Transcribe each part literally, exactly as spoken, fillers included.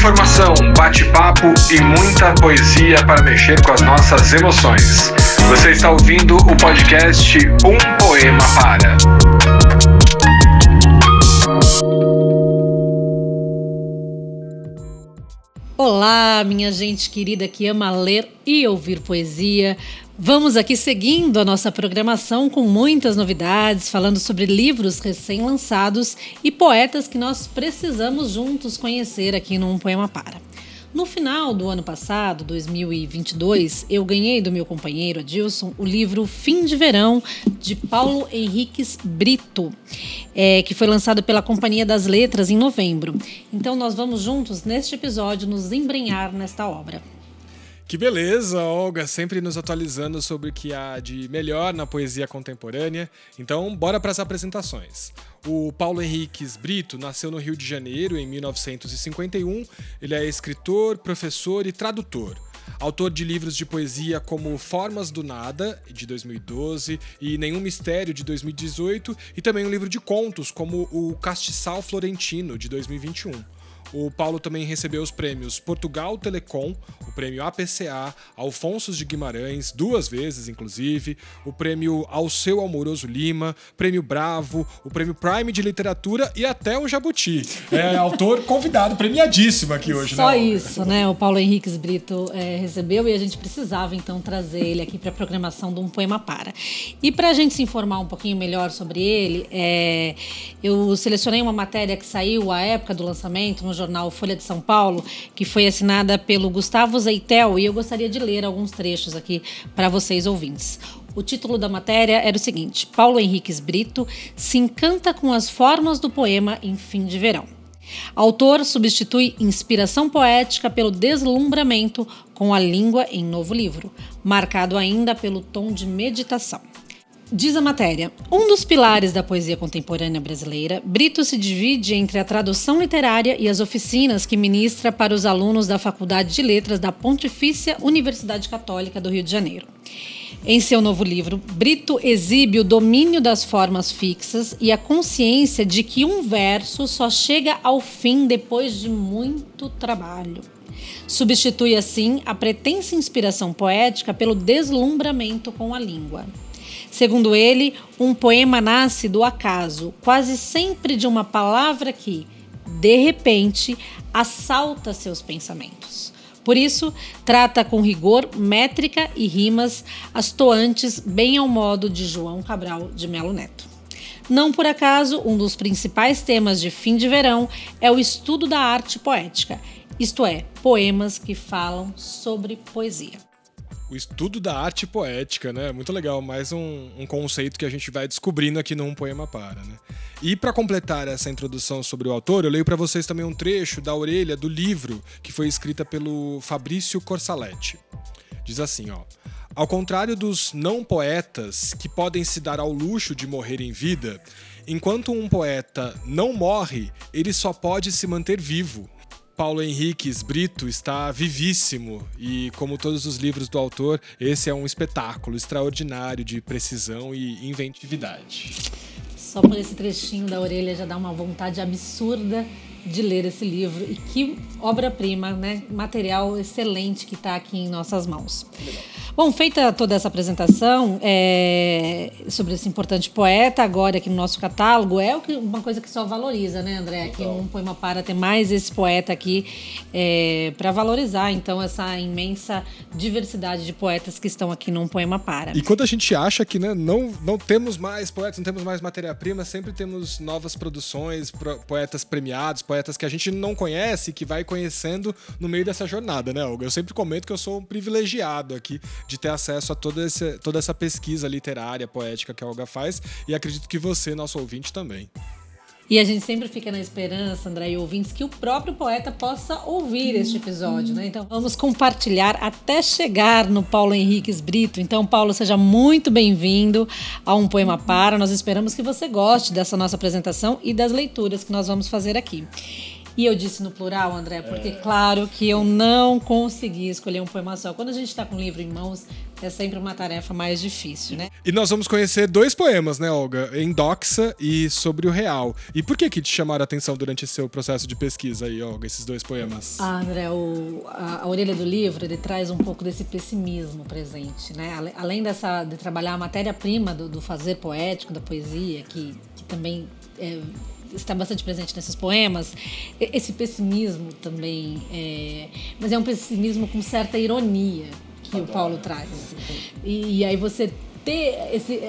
informação, bate-papo e muita poesia para mexer com as nossas emoções. Você está ouvindo o podcast Um Poema Para. Olá, minha gente querida que ama ler e ouvir poesia. Vamos aqui seguindo a nossa programação com muitas novidades, falando sobre livros recém-lançados e poetas que nós precisamos juntos conhecer aqui no Um Poema Para. No final do ano passado, dois mil e vinte e dois, eu ganhei do meu companheiro Adilson o livro Fim de Verão, de Paulo Henriques Britto, é, que foi lançado pela Companhia das Letras em novembro. Então nós vamos juntos, neste episódio, nos embrenhar nesta obra. Que beleza, Olga, sempre nos atualizando sobre o que há de melhor na poesia contemporânea. Então, bora para as apresentações. O Paulo Henriques Britto nasceu no Rio de Janeiro em mil novecentos e cinquenta e um. Ele é escritor, professor e tradutor. Autor de livros de poesia como Formas do Nada, de dois mil e doze, e Nenhum Mistério, de dois mil e dezoito, e também um livro de contos como o Castiçal Florentino, de dois mil e vinte e um. O Paulo também recebeu os prêmios Portugal Telecom, o prêmio A P C A, Alceu de Guimarães, duas vezes inclusive, o prêmio Alceu Amoroso Lima, prêmio Bravo, o prêmio Prime de Literatura e até o Jabuti. É autor convidado, premiadíssimo aqui hoje. Só né? isso, né? O Paulo Henriques Britto é, recebeu e a gente precisava então trazer ele aqui para a programação do Um Poema Para. E para a gente se informar um pouquinho melhor sobre ele, é, eu selecionei uma matéria que saiu à época do lançamento no jornal Folha de São Paulo, que foi assinada pelo Gustavo Zeitel, e eu gostaria de ler alguns trechos aqui para vocês ouvintes. O título da matéria era o seguinte: Paulo Henriques Britto se encanta com as formas do poema em Fim de Verão. Autor substitui inspiração poética pelo deslumbramento com a língua em novo livro, marcado ainda pelo tom de meditação. Diz a matéria: um dos pilares da poesia contemporânea brasileira, Britto se divide entre a tradução literária e as oficinas que ministra para os alunos da Faculdade de Letras da Pontifícia Universidade Católica do Rio de Janeiro. Em seu novo livro, Britto exibe o domínio das formas fixas e a consciência de que um verso só chega ao fim depois de muito trabalho. Substitui, assim, a pretensa inspiração poética pelo deslumbramento com a língua. Segundo ele, um poema nasce do acaso, quase sempre de uma palavra que, de repente, assalta seus pensamentos. Por isso, trata com rigor métrica e rimas as toantes bem ao modo de João Cabral de Melo Neto. Não por acaso, um dos principais temas de Fim de Verão é o estudo da arte poética, isto é, poemas que falam sobre poesia. O estudo da arte poética, né? Muito legal, mais um, um conceito que a gente vai descobrindo aqui no Um Poema Para, né? E para completar essa introdução sobre o autor, eu leio para vocês também um trecho da orelha do livro que foi escrita pelo Fabrício Corsaletti. Diz assim, ó: ao contrário dos não poetas que podem se dar ao luxo de morrer em vida, enquanto um poeta não morre, ele só pode se manter vivo. Paulo Henriques Britto está vivíssimo e, como todos os livros do autor, esse é um espetáculo extraordinário de precisão e inventividade. Só por esse trechinho da orelha já dá uma vontade absurda de ler esse livro. E que obra-prima, né? Material excelente que está aqui em nossas mãos. Legal. Bom, feita toda essa apresentação é, sobre esse importante poeta, agora aqui no nosso catálogo, é uma coisa que só valoriza, né, André? Aqui Um Poema Para ter mais esse poeta aqui é, para valorizar, então, essa imensa diversidade de poetas que estão aqui no Um Poema Para. E quando a gente acha que, né, não, não temos mais poetas, não temos mais matéria-prima, sempre temos novas produções, pro, poetas premiados, poetas que a gente não conhece, que vai conhecendo no meio dessa jornada, né, Olga? Eu sempre comento que eu sou um privilegiado aqui de ter acesso a toda essa, toda essa pesquisa literária, poética que a Olga faz, e acredito que você, nosso ouvinte, também. E a gente sempre fica na esperança, André e ouvintes, que o próprio poeta possa ouvir este episódio, né? Então vamos compartilhar até chegar no Paulo Henriques Britto. Então, Paulo, seja muito bem-vindo a Um Poema Para. Nós esperamos que você goste dessa nossa apresentação e das leituras que nós vamos fazer aqui. E eu disse no plural, André, porque é claro que eu não consegui escolher um poema só. Quando a gente está com um livro em mãos, é sempre uma tarefa mais difícil, né? E nós vamos conhecer dois poemas, né, Olga? Endoxa e Sobre o Real. E por que que te chamaram a atenção durante seu processo de pesquisa aí, Olga, esses dois poemas? Ah, André, o, a, a orelha do livro, ele traz um pouco desse pessimismo presente, né? Além dessa, de trabalhar a matéria-prima do, do fazer poético, da poesia, que, que também... É, está bastante presente nesses poemas, esse pessimismo também, é... mas é um pessimismo com certa ironia que Adoro. o Paulo traz. E, e aí você ter esse...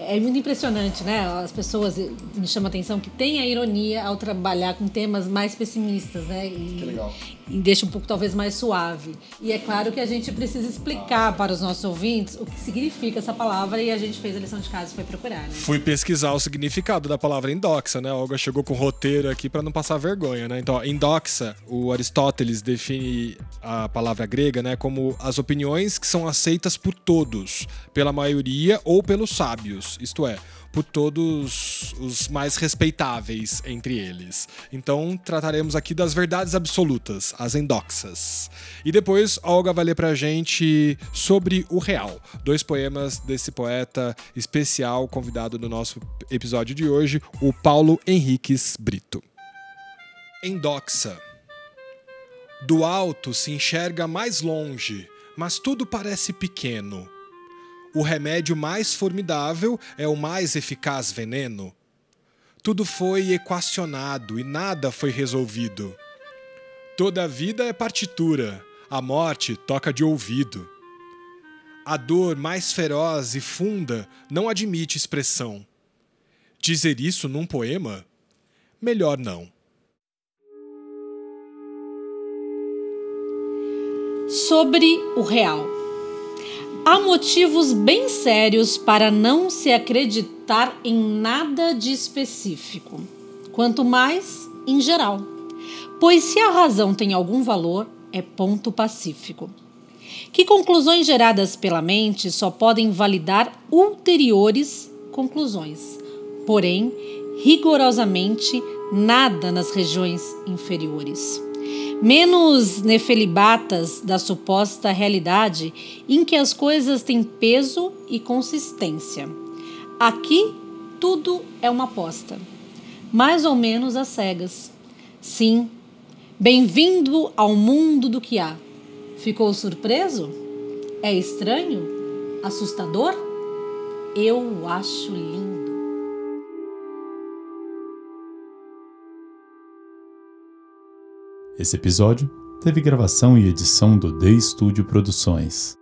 É muito impressionante, né? As pessoas, me chama a atenção, que tem a ironia ao trabalhar com temas mais pessimistas, né? E, que legal. E deixa um pouco, talvez, mais suave. E é claro que a gente precisa explicar para os nossos ouvintes o que significa essa palavra, e a gente fez a lição de casa e foi procurar, né? Fui pesquisar o significado da palavra endoxa, né? A Olga chegou com o roteiro aqui para não passar vergonha, né? Então, ó, endoxa, o Aristóteles define a palavra grega, né, como as opiniões que são aceitas por todos, pela maioria ou pelos sábios. Isto é, por todos os mais respeitáveis entre eles. Então, trataremos aqui das verdades absolutas, as endoxas. E depois, Olga vai ler pra gente Sobre o Real, dois poemas desse poeta especial convidado no nosso episódio de hoje, o Paulo Henriques Britto. Endoxa. Do alto se enxerga mais longe, mas tudo parece pequeno. O remédio mais formidável é o mais eficaz veneno. Tudo foi equacionado e nada foi resolvido. Toda a vida é partitura, a morte toca de ouvido. A dor mais feroz e funda não admite expressão. Dizer isso num poema? Melhor não. Sobre o real. Há motivos bem sérios para não se acreditar em nada de específico, quanto mais em geral, pois se a razão tem algum valor, é ponto pacífico. Que conclusões geradas pela mente só podem validar ulteriores conclusões, porém, rigorosamente, nada nas regiões inferiores. Menos nefelibatas da suposta realidade em que as coisas têm peso e consistência. Aqui tudo é uma aposta, mais ou menos às cegas. Sim, bem-vindo ao mundo do que há. Ficou surpreso? É estranho? Assustador? Eu acho lindo. Esse episódio teve gravação e edição do The Studio Produções.